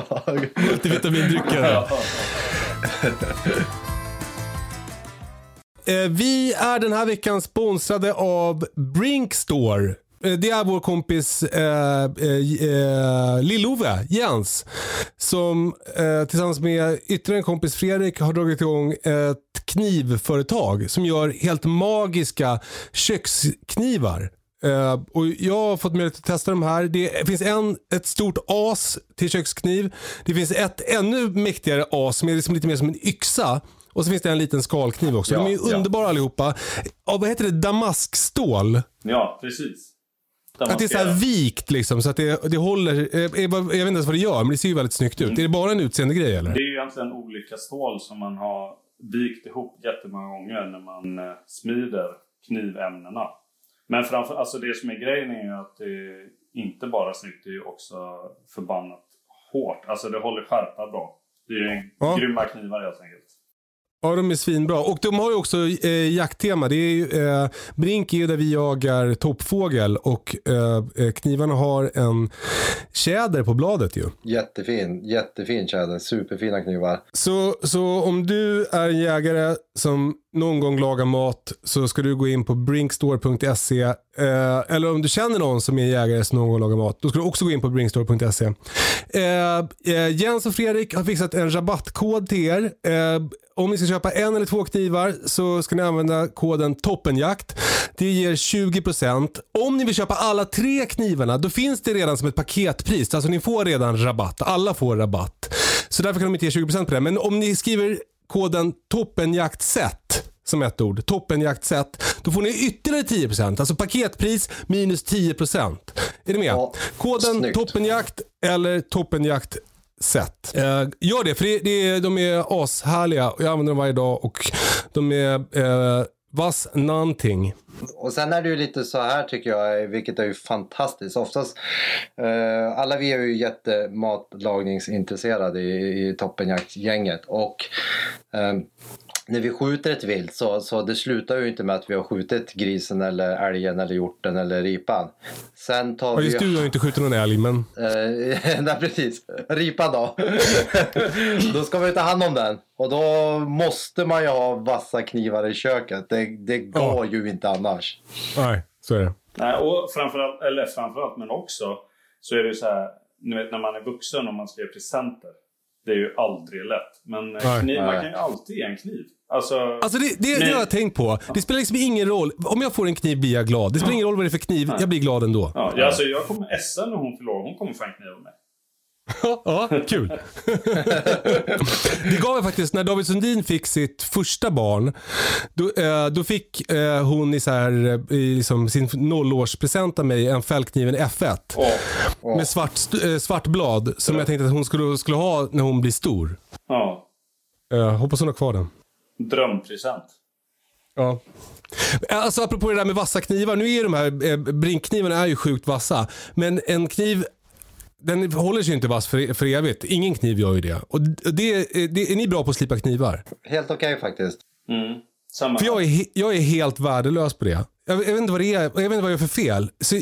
Ja, lite vitamindrycker. Vi är den här veckan sponsrade av Brinkstore. Det är vår kompis eh, eh, Lillove, Jens, som eh, tillsammans med ytterligare en kompis Fredrik har dragit igång ett knivföretag som gör helt magiska köksknivar. Uh, och jag har fått möjlighet att testa de här. Det finns en, ett stort as till kökskniv. Det finns ett ännu mäktigare as som är liksom lite mer som en yxa. Och så finns det en liten skalkniv också. Ja, de är ju ja. underbara allihopa. Ja, vad heter det? Damaskstål. Ja, precis. Damaskera. Att det är så här vikt liksom, så att det, det håller. Jag, jag vet inte ens vad det gör, men det ser ju väldigt snyggt ut. Mm. Är det bara en utseende grej eller? Det är ju egentligen olika stål som man har vikt ihop jättemånga gånger när man smider knivämnena. Men framför, alltså det som är grejen är ju att det är inte bara snyggt, det är också förbannat hårt. Alltså det håller skärpa bra. Det är ju ja. grymma knivar helt enkelt. Ja, de är svinbra. Och de har ju också eh, jakttema. Det är ju, eh, Brink är ju där vi jagar toppfågel och eh, knivarna har en tjäder på bladet ju. Jättefin, jättefin tjäder. Superfina knivar. Så, så om du är en jägare som någon gång lagar mat så ska du gå in på brinkstore punkt se eh, eller om du känner någon som är en jägare som någon gång lagar mat, då ska du också gå in på brinkstore punkt se. Eh, eh, Jens och Fredrik har fixat en rabattkod till er. Eh, Om ni ska köpa en eller två knivar så ska ni använda koden Toppenjakt. Det ger tjugo procent. Om ni vill köpa alla tre knivarna, då finns det redan som ett paketpris. Alltså ni får redan rabatt. Alla får rabatt. Så därför kan de inte ge tjugo procent på det. Men om ni skriver koden Toppenjaktsätt som ett ord, Toppenjaktsätt, då får ni ytterligare tio procent. Alltså paketpris minus tio procent. Är ni med? Ja, koden snyggt. Toppenjakt eller Toppenjakt sätt. Eh, gör det, för det, det, de är ashärliga. Jag använder dem varje dag och de är eh, vass någonting. Och sen är det ju lite så här tycker jag, vilket är ju fantastiskt. Oftast, eh, alla vi är ju jättematlagningsintresserade i, i Toppenjaktgänget och eh, när vi skjuter ett vilt så, så det slutar ju inte med att vi har skjutit grisen eller älgen eller hjorten eller ripan. Sen tar ja, just vi... du har ju inte skjutit någon älg, men... Nej, precis. Ripan då. Då ska vi ta hand om den. Och då måste man ju ha vassa knivar i köket. Det, det går ja. ju inte annars. Nej, så är det. Nej, och framförallt, eller framförallt, men också så är det ju så här, ni vet när man är vuxen och man ska ge presenter. Det är ju aldrig lätt. Men nej, kniv, nej. man kan ju alltid ge en kniv. Alltså, alltså det, det, det har jag tänkt på. Det spelar liksom ingen roll. Om jag får en kniv blir jag glad. Det spelar ingen roll vad det är för kniv. Nej. Jag blir glad ändå. Ja, ja, alltså jag kommer S N när hon förlorar. Hon kommer få en kniv av mig. Ja, kul. Det gav jag faktiskt när David Sundin fick sitt första barn. Då, då fick hon i, så här, i liksom sin nollårspresent av mig en fällkniven F ett oh, oh. med svart, svart blad som jag tänkte att hon skulle, skulle ha när hon blir stor. Ja. Oh. Hoppas hon har kvar den. Drömpresent. Ja. Alltså apropå det där med vassa knivar, nu är de här brinkknivarna är ju sjukt vassa, men en kniv den håller sig inte vass för, för evigt. Ingen kniv gör ju det. Och det, det är ni bra på att slipa knivar? Helt okej faktiskt. Mm. Samma. För jag är, jag är helt värdelös på det. Jag, jag vet inte vad det är. Jag vet inte vad jag gör för fel. Så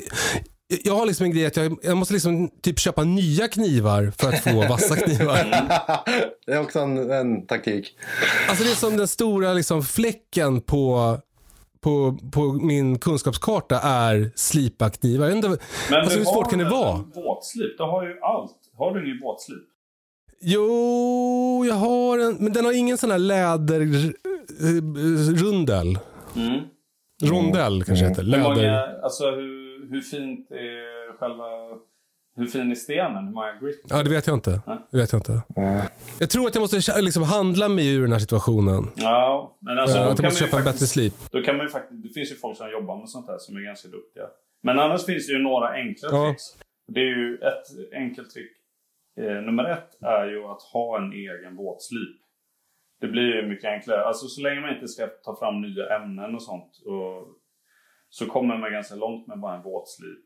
jag har liksom en grej att jag, jag måste liksom typ köpa nya knivar för att få vassa knivar. Det är också en, en taktik. Alltså det är som den stora liksom fläcken på... På, på min kunskapskarta är slipa knivar. Jag vet inte, men alltså, hur svårt kan det vara? Båtslip, det har ju allt. Har du ingen båtslip? Jo, jag har en, men den har ingen sån här läderrundel. Mm. Rondell mm. kanske mm. heter. Läder. Hur många, alltså hur, hur fint är själva... Hur fin är stenen? Hur många grit? Ja, det vet jag inte. Ja. Det vet jag inte. Mm. Jag tror att jag måste liksom handla mig ur den här situationen. Ja, men alltså... Ja, då att jag måste köpa en bättre slip. Då kan man ju faktiskt... Det finns ju folk som jobbar med sånt här som är ganska duktiga. Men annars finns det ju några enkla ja. tricks. Det är ju ett enkelt trick. Eh, nummer ett är ju att ha en egen båtslip. Det blir ju mycket enklare. Alltså så länge man inte ska ta fram nya ämnen och sånt. Och, så kommer man ganska långt med bara en båtslip.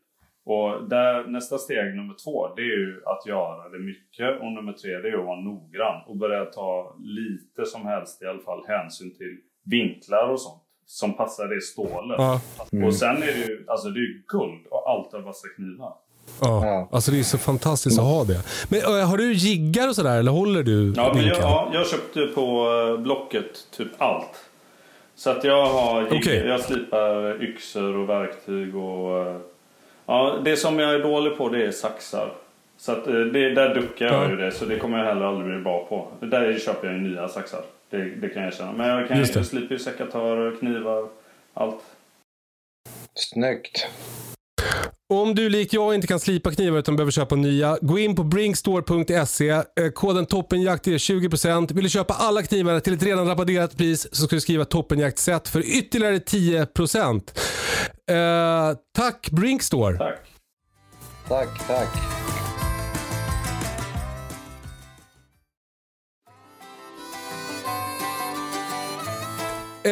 Och där, nästa steg nummer två, det är ju att göra det mycket. Och nummer tre, det är att vara noggrann. Och börja ta lite som helst i alla fall hänsyn till vinklar och sånt. som passar det stålet. Ah. Mm. Och sen är det ju, alltså det är ju guld och allt av vassa knivar. Ja, ja, alltså det är så fantastiskt att ha det. Men har du jiggar och sådär, eller håller du? Ja, men jag, ja, jag köpte på Blocket typ allt. Så att jag har jiggar, okay. Jag slipar yxor och verktyg och... Ja, det som jag är dålig på, det är saxar. Så att det, där duckar jag ja. ju det, så det kommer jag heller aldrig bli bra på. Där köper jag ju nya saxar, det, det kan jag känna. Men jag kan ju slipa ju sekatorer, knivar, allt. Snyggt. Om du likt jag inte kan slipa knivar utan behöver köpa nya, gå in på brinkstore punkt se. Koden Toppenjakt är tjugo procent. Vill du köpa alla knivarna till ett redan rabatterat pris, så ska du skriva Toppenjaktset för ytterligare tio procent. Eh, tack Brinkstore. Tack. Tack, tack. Eh,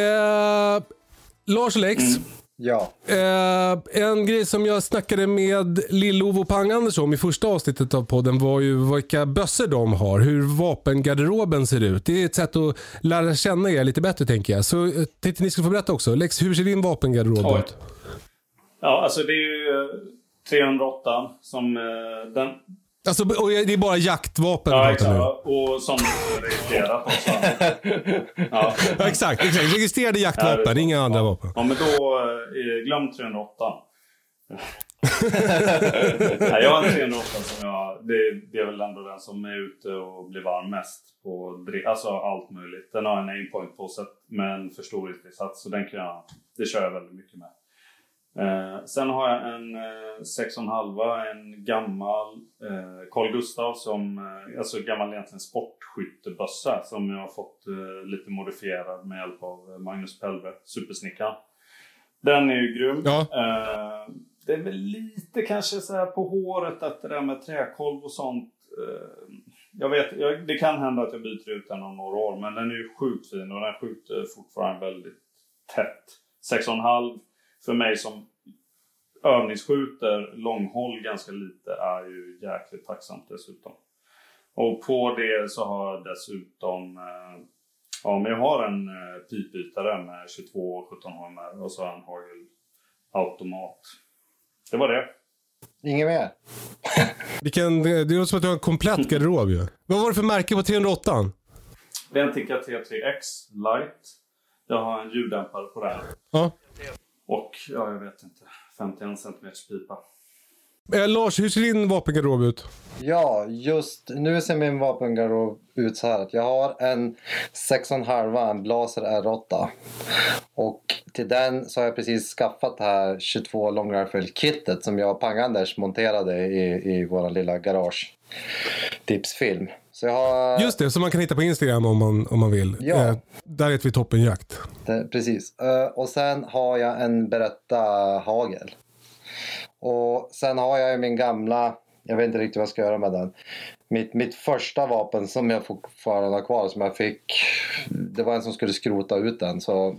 Lars och Lex. Mm. Ja. Eh, en grej som jag snackade med Lillov och Panga Anders om i första avsnittet av podden var ju vilka bössor de har, hur vapengarderoben ser ut. Det är ett sätt att lära känna er lite bättre, tänker jag. Så tänkte ni ska få berätta också. Lex, hur ser din vapengarderob Oj. ut? Ja, alltså det är ju tre hundra åtta som eh, den... Alltså, och det är bara jaktvapen. Ja, exakt. Och som registrerat också. Ja. Ja, exakt. exakt. Registrerade jaktvapen, ja, inga andra ja. vapen. Ja, men då eh, glöm tre hundra åtta. Nej, jag har en tre hundra åtta som jag... Det, det är väl ändå den som är ute och blir varm mest på driv, alltså allt möjligt. Den har en aimpoint på sig, men förstoringsinsats, så den kan jag... Det kör jag väldigt mycket med. Eh, sen har jag en eh, sex komma fem, en gammal eh, Carl Gustav som, eh, alltså gammal egentligen sportskyttebössa som jag har fått eh, lite modifierad med hjälp av eh, Magnus Pelve, supersnickaren. Den är ju grym. Ja. Eh, det är väl lite kanske så här på håret att det där med träkolv och sånt, eh, jag vet, jag, det kan hända att jag byter ut den om några år, men den är ju sjukt fin och den skjuter fortfarande väldigt tätt. sex komma fem. För mig som övningsskjuter långhåll ganska lite är ju jäkligt tacksamt dessutom. Och på det så har jag dessutom, ja men jag har en pipytare med tjugotvå sjutton H M R och så har jag en hagelautomat. Det var det. Inget mer. Vilken, det är som att du har en komplett garderob ju. Vad var det för märke på tre hundra åtta? Det är en T tre X Light. Jag har en ljuddämpare på den. Ja. Och, ja, jag vet inte, femtioen centimeter pipa. Eh, Lars, hur ser din vapengarderob ut? Ja, just nu ser min vapengarderob ut så här. Att jag har en sex komma fem, en Blaser R åtta. Och till den så har jag precis skaffat det här tjugotvå långrifle-kittet som jag och Pang Anders monterade i, i vår lilla garage-tipsfilm. Så jag har... Just det, som man kan hitta på Instagram om man, om man vill. Ja. Eh, där heter vi Toppenjakt. Det, precis. Uh, och sen har jag en berätta hagel. Och sen har jag ju min gamla, jag vet inte riktigt vad jag ska göra med den. Mitt, mitt första vapen som jag fortfarande har kvar som jag fick, det var en som skulle skrota ut den. Så,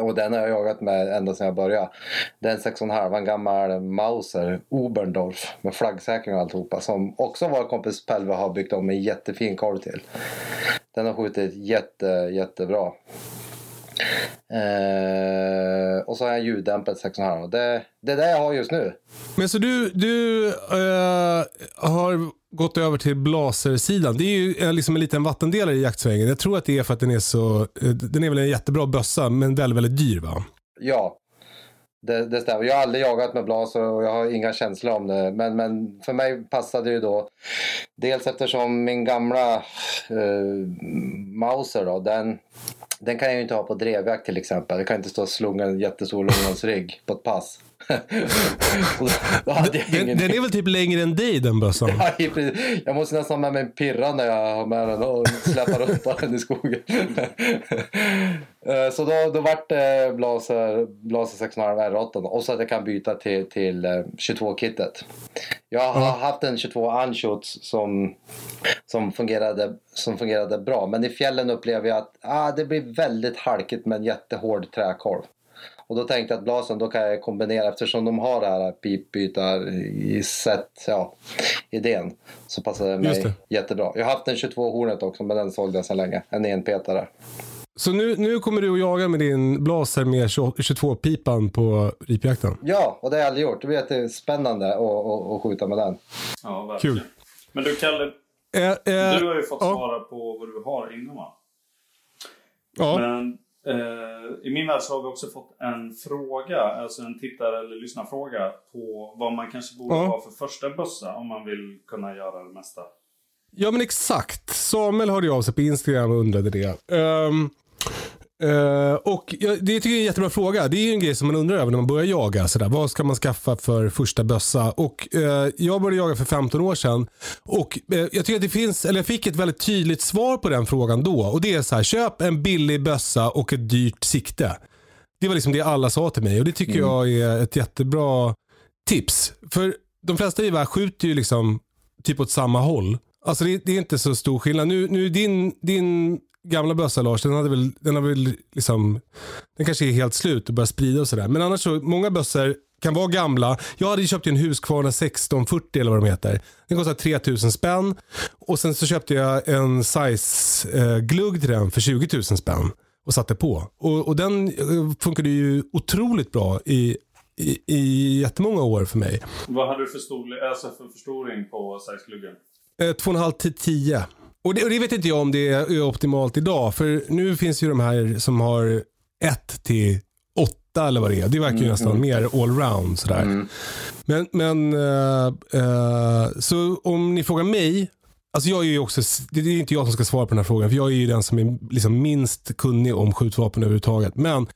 och den har jag jagat med ända sedan jag började. Det är en sex komma fem, en gammal Mauser Oberndorf med flaggsäkring och alltihopa som också vår kompis Pelve har byggt om en jättefin korv till. Den har skjutit jätte, jättebra. Eh, och så har jag ljuddämpet sex komma fem. Det, det är det jag har just nu. Men så du, du eh, har gått över till blasersidan. Det är ju liksom en liten vattendelare i jaktsvängen. Jag tror att det är för att den är så... Den är väl en jättebra bössa, men väldigt, väldigt dyr, va? Ja, det, det stämmer. Jag har aldrig jagat med blaser och jag har inga känslor om det. Men, men för mig passade det ju då... Dels eftersom min gamla eh, Mauser då, den... Den kan jag ju inte ha på drevjakt till exempel. Jag kan inte stå och slunga en jättestor långriflesrygg på ett pass. den, den är väl typ längre än dig, den bössan? Ja, precis. Jag måste nästan ha med en pirra när jag har med den och släpar upp den i skogen. Så då, då vart det Blaser, Blaser sex komma fem R åtta och så att jag kan byta till, till tjugotvå-kittet. Jag har mm. haft en tjugotvå-anshoots som, som, fungerade, som fungerade bra. Men i fjällen upplevde jag att ah, det blir väldigt halkigt med en jättehård träkorv. Och då tänkte jag att blasen då kan jag kombinera, eftersom de har det här pipbytar i set, ja, idén, så passade det mig det jättebra. Jag har haft en tjugotvå hornet också, men den sålde jag så länge, en enpetare. Så nu, nu kommer du att jaga med din Blaser med tjugotvå-pipan på ripjakten. Ja, och det har jag aldrig gjort. Det blir jättespännande att skjuta med den. Ja, verkligen. Kul. Men du, Kalle, eh, eh, du har ju fått svara ja. på vad du har inom. Ja. Men eh, i min värld så har vi också fått en fråga, alltså en tittare eller lyssnarfråga på vad man kanske borde ja. ha för första bössa om man vill kunna göra det mesta. Ja, men exakt. Samuel hörde av sig på Instagram och undrade det. Um, uh, och jag, det tycker jag är en jättebra fråga. Det är ju en grej som man undrar över när man börjar jaga. Sådär. Vad ska man skaffa för första bössa? Och uh, jag började jaga för femton år sedan. Och uh, jag tycker att det finns, eller jag fick ett väldigt tydligt svar på den frågan då. Och det är så här: köp en billig bössa och ett dyrt sikte. Det var liksom det alla sa till mig. Och det tycker mm. jag är ett jättebra tips. För de flesta givare skjuter ju liksom typ åt samma håll. Alltså det, det är inte så stor skillnad. Nu, nu din, din gamla bössa, Lars, den hade väl, den hade väl liksom, den kanske är helt slut och börjar sprida och sådär. Men annars så, många bössor kan vara gamla. Jag hade ju köpt en Huskvarna sexton fyrtio eller vad de heter. Den kostar tre tusen spänn. Och sen så köpte jag en size-glugg till den för tjugo tusen spänn. Och satte på. Och, och den funkade ju otroligt bra i... I, i jättemånga år för mig. Vad hade du för, storle- alltså för förstoring på sizegluggen? två komma fem till tio. Och det, och det vet inte jag om det är optimalt idag. För nu finns ju de här som har ett till åtta eller vad det är. Det verkar ju mm. nästan mer allround sådär. Mm. Men, men uh, uh, så om ni frågar mig. Alltså jag är ju också, det är inte jag som ska svara på den här frågan, för jag är ju den som är liksom minst kunnig om skjutvapen överhuvudtaget. Men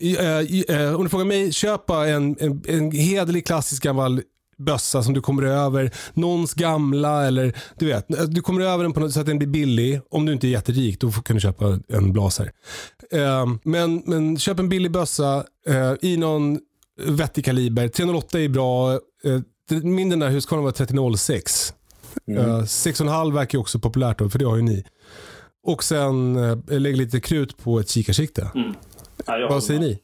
eh, eh, om du frågar mig, köpa en, en, en hederlig klassisk gammal bössa som du kommer över, någons gamla eller du vet, du kommer över den på något sätt så att den blir billig. Om du inte är jätterik, då kan du köpa en Blaser. Eh, men, men köp en billig bössa eh, i någon vettig kaliber. tre noll åtta är bra. Eh, min den där Husqvarna var trettio noll sex. Mm. sex komma fem verkar ju också populärt då, för det har ju ni. Och sen äh, lägg lite krut på ett kikarsikte. Mm. Ja, vad säger med. Ni?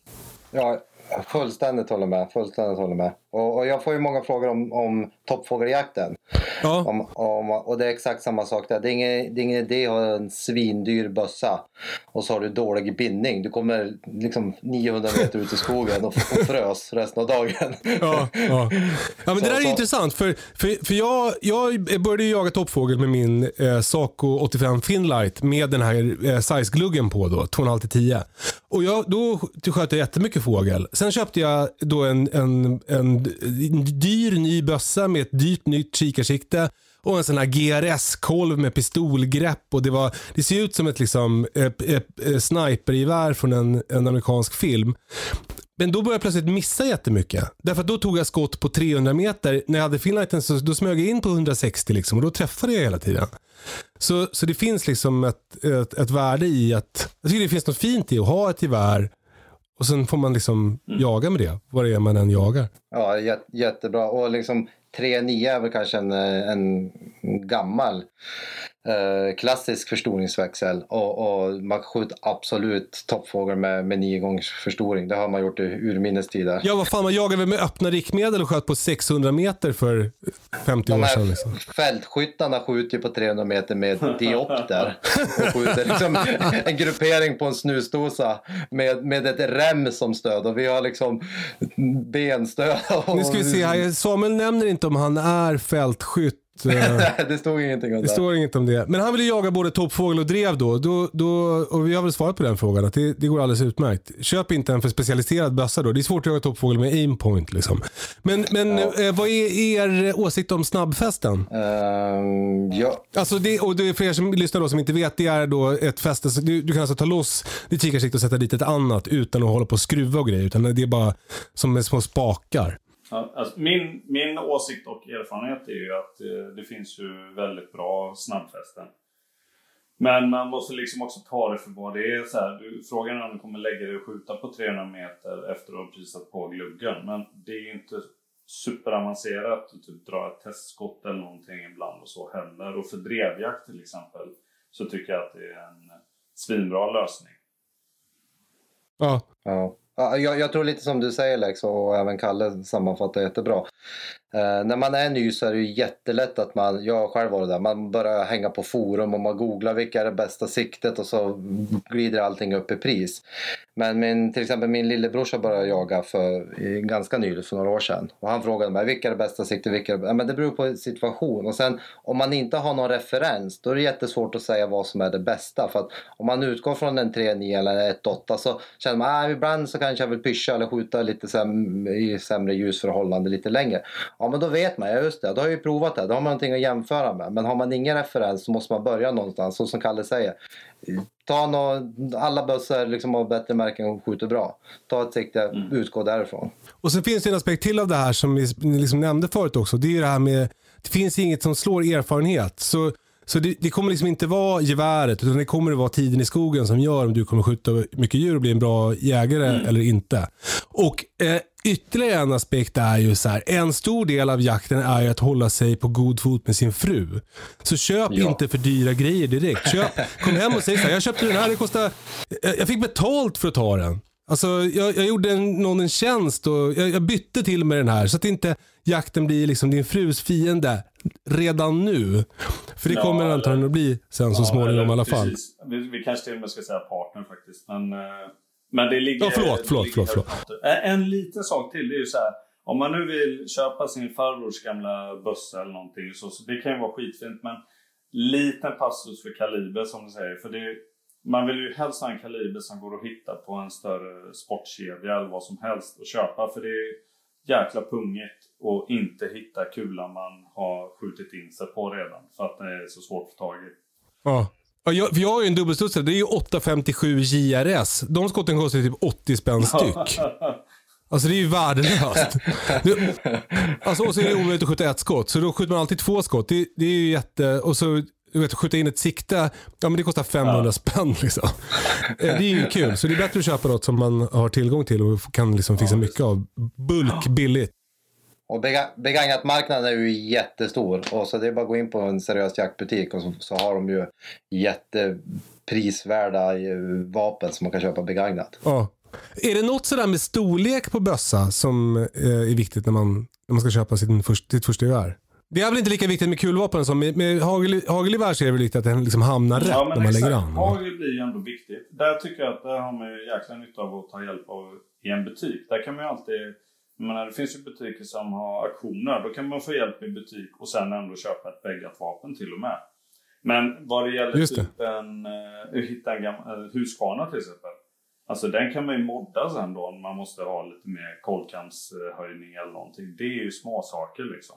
Ja, fullständigt håller med, fullständigt håller med. Och, och jag får ju många frågor om, om toppfågeljakten. Ja. Om, om, och det är exakt samma sak där. Det är ingen, det är ingen idé att ha en svindyr bössa och så har du dålig bindning. Du kommer liksom nio hundra meter ut i skogen och frös resten av dagen. Ja, ja. Ja men det där är intressant. För, för, för jag, jag började jaga toppfågel med min eh, Saco åttiofem Finlight med den här eh, sizegluggen på då, två komma fem till tio. Och jag, då sköt jag jättemycket fågel. Sen köpte jag då en, en, en dyr ny bössa med ett dyrt nytt kikarsikte och en sån här G R S-kolv med pistolgrepp och det var, det ser ut som ett liksom ett, ett, ett snipergevär från en, en amerikansk film. Men då började jag plötsligt missa jättemycket. Därför att då tog jag skott på tre hundra meter. När jag hade finlighten så då smög jag in på hundrasextio liksom, och då träffade jag hela tiden. Så, så det finns liksom ett, ett, ett värde i att, jag tycker det finns något fint i att ha ett gevär. Och sen får man liksom mm. jaga med det. Vad det är man än jagar. Ja, jät- jättebra. Och liksom tre nio är väl kanske en, en gammal eh, klassisk förstoringsväxel. Och, och man skjuter absolut toppfågel med, med nio gångers förstoring. Det har man gjort i urminnes tider. Ja, vad fan, man jagade med öppna riktmedel och sköt på sexhundra meter för femtio år sedan. Liksom. Fältskyttarna skjuter på trehundra meter med diopter. Och skjuter liksom en gruppering på en snusdosa med, med ett rem som stöd. Och vi har liksom benstöd. Och... Nu ska vi se här. Samuel nämner inte om han är fältskytt. det stod ingenting om det. Det står inget om det. Men han ville jaga både toppfågel och drev då. Då, då och vi har väl svarat på den frågan att det, det går alldeles utmärkt. Köp inte en för specialiserad bössa då. Det är svårt att jaga toppfågel med aimpoint liksom. Men, men ja. eh, vad är er åsikt om snabbfästen? Um, ja. Alltså det, och det är för er som lyssnar då som inte vet, det är då ett fäste. Du, du kan alltså ta loss ditt kikarsikt och sätta dit ett annat utan att hålla på och skruva och grejer. Utan det är bara som små spakar. Alltså min, min åsikt och erfarenhet är ju att eh, det finns ju väldigt bra snabbfästen. Men man måste liksom också ta det för vad det är. Så här, du, frågan är om du kommer lägga dig och skjuta på trehundra meter efter att ha prisat på gluggen. Men det är ju inte superavancerat att typ dra ett testskott eller någonting ibland och så händer. Och för drevjakt till exempel så tycker jag att det är en svinbra lösning. Ja, ja. Jag, jag tror lite som du säger Lex och även Kalle sammanfattar jättebra. Eh, när man är ny så är det ju jättelätt att man, jag själv var det där, man börjar hänga på forum och man googlar vilka är det bästa siktet och så glider allting upp i pris. Men min, till exempel min lillebrorsa började jaga för ganska nyligen, för några år sedan. Och han frågade mig, vilka är det bästa siktet? Vilka är... ja, men det beror på situation. Och sen om man inte har någon referens, då är det jättesvårt att säga vad som är det bästa. För att om man utgår från en tre nio eller en ett åtta så känner man, ah, ibland så kanske jag vill pyscha eller skjuta lite säm- i sämre ljusförhållande lite längre. Ja, men då vet man, ja just det, då har jag ju provat det. Då har man någonting att jämföra med. Men har man ingen referens så måste man börja någonstans, så som Kalle säger. Ta någon, alla bössor liksom har bättre märken och skjuter bra. Ta ett sikte, mm. utgå därifrån. Och sen finns det en aspekt till av det här som vi liksom nämnde förut också. Det är det här med, det finns inget som slår erfarenhet. Så, så det, det kommer liksom inte vara geväret, utan det kommer att vara tiden i skogen som gör om du kommer skjuta mycket djur och bli en bra jägare mm. eller inte. Och eh, ytterligare en aspekt är ju så här, en stor del av jakten är ju att hålla sig på god fot med sin fru. Så köp ja. inte för dyra grejer direkt. Köp, kom hem och säg så här, jag köpte den här, det kostade, jag fick betalt för att ta den. Alltså jag, jag gjorde en, någon en tjänst och jag, jag bytte till med den här, så att inte jakten blir liksom din frus fiende redan nu. För det ja, kommer eller, antagligen att bli sen ja, så småningom i alla fall. Vi, vi kanske till och med ska säga partner faktiskt, men... Uh... Men det ligger, ja, förlåt, förlåt, det ligger förlåt, förlåt. En liten sak till, det är ju så här, om man nu vill köpa sin farbrors gamla bössa eller någonting så, så det kan ju vara skitfint, men liten passus för kaliber som du säger, för det, man vill ju helst ha en kaliber som går att hitta på en större sportkedja eller vad som helst och köpa, för det är jäkla punget och inte hitta kulan man har skjutit in sig på redan för att det är så svårt att få tag i. Ja. Jag, jag har ju en dubbelstudsare, det är ju åtta femtiosju J R S. De skotten kostar typ åttio spänn styck. Alltså det är ju värdelöst. Det, alltså, och så är det omöjligt att skjuta ett skott. Så då skjuter man alltid två skott. Det, det är ju jätte... Och så vet, skjuta in ett sikte, ja men det kostar femhundra ja. spänn liksom. Det är ju kul. Så det är bättre att köpa något som man har tillgång till och kan liksom fixa mycket av. Bulk, billigt. Och begagnat marknaden är ju jättestor, och så det är bara att gå in på en seriös jaktbutik och så, så har de ju jätteprisvärda vapen som man kan köpa begagnat. Ja. Är det något sådär med storlek på bössa som är viktigt när man, när man ska köpa sitt, först, sitt första gevär? Det är väl inte lika viktigt med kulvapen som med, med hagelgevär, så är det väl viktigt att den liksom hamnar rätt ja, när man lägger an. Hagel blir ju ändå viktigt. Där tycker jag att där har man ju jäkla nytta av att ta hjälp av i en butik. Där kan man ju alltid... Men det finns ju butiker som har auktioner. Då kan man få hjälp i butik och sen ändå köpa ett bäggat vapen till och med. Men vad det gäller just typ det. En, uh, hitta en gammal, uh, Huskvarna till exempel. Alltså den kan man ju modda sen då om man måste ha lite mer kolkampshöjning eller någonting. Det är ju små saker liksom.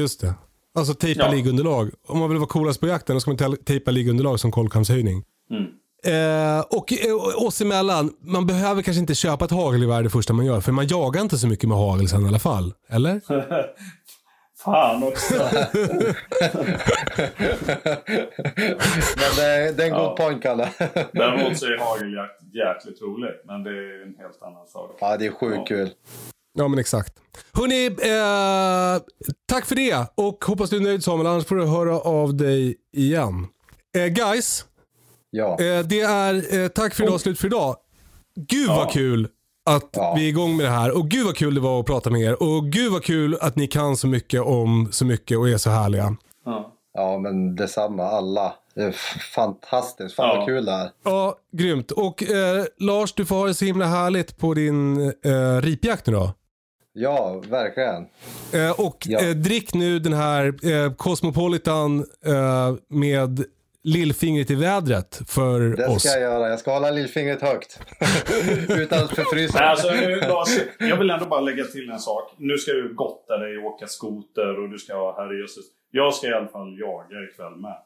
Just det. Alltså tejpa ja. liggunderlag. Om man vill vara coolast på jakten, då ska man tejpa liggunderlag som kolkampshöjning. Mm. Eh, och eh, oss emellan, man behöver kanske inte köpa ett hagelgevär det första man gör, för man jagar inte så mycket med hagel sen i alla fall, eller? Fan också. Men det, det är en ja. god point, Kalle. Däremot så är hageljakt jäkligt roligt, men det är en helt annan sak. Ja, det är sjukt ja. kul. Ja, men exakt. Hörrni, eh, tack för det, och hoppas du är nöjd, Samuel, annars får du höra av dig igen. eh, Guys. Ja. Det är, tack för idag, slut för idag. Gud vad ja. kul att ja. vi är igång med det här. Och gud vad kul det var att prata med er. Och gud vad kul att ni kan så mycket om så mycket och är så härliga. Ja, ja men detsamma alla. Det är fantastiskt, fan ja. vad kul det här. Ja, grymt. Och eh, Lars, du får ha det så himla härligt på din eh, ripjakt nu då. Ja, verkligen. eh, Och ja. Eh, drick nu den här eh, Cosmopolitan eh, med lillfingret i vädret för det oss. Det ska jag göra. Jag ska hålla lillfingret högt. Utan att förfrysa. Nej, alltså, jag vill ändå bara lägga till en sak. Nu ska du gotta dig och åka skoter och du ska ha här i Jesus. Jag ska i alla fall jaga ikväll med.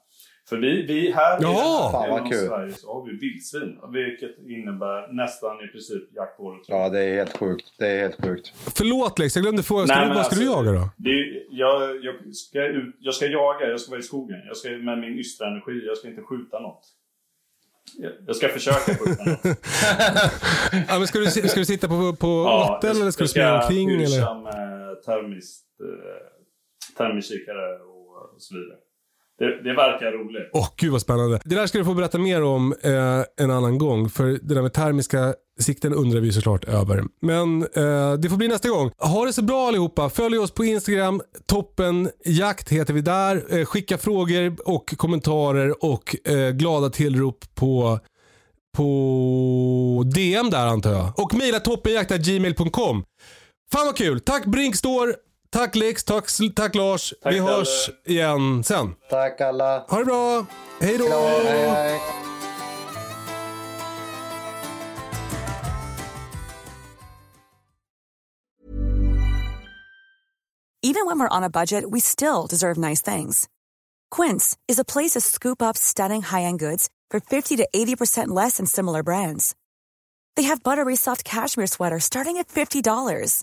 För vi, vi här ja, i Sverige så har vi vildsvin, vilket innebär nästan i princip jaktåret. Ja, det är helt sjukt. Det är helt sjukt. Förlåt Lex, jag glömde fråga. Ska Nej, du, vad alltså, ska du jaga då? Det, jag, jag, ska ut, jag ska jaga, jag ska vara i skogen. Jag ska med min ystra energi, jag ska inte skjuta något. Jag, jag ska försöka skjuta något. Ja, men ska, du, ska du sitta på, på ja, vatten jag, eller ska du spela omkring? Jag ska hyrsa med termiskikare och, och så vidare. Det, det verkar roligt. Åh, oh, gud vad spännande. Det där ska du få berätta mer om eh, en annan gång. För det där med termiska sikten undrar vi såklart över. Men eh, det får bli nästa gång. Ha det så bra allihopa. Följ oss på Instagram. Toppenjakt heter vi där. Eh, skicka frågor och kommentarer och eh, glada tillrop på, på D M där antar jag. Och mejla toppenjakt at gmail dot com. Fan vad kul. Tack Brinkstore. Tack Lex, tack, tack Lars. Tack, vi hörs alla igen sen. Tack alla. Ha det bra. Hej då. Hej, hej. Even when we're on a budget, we still deserve nice things. Quince is a place to scoop up stunning high-end goods for fifty to eighty percent less than similar brands. They have buttery soft cashmere sweaters starting at fifty dollars.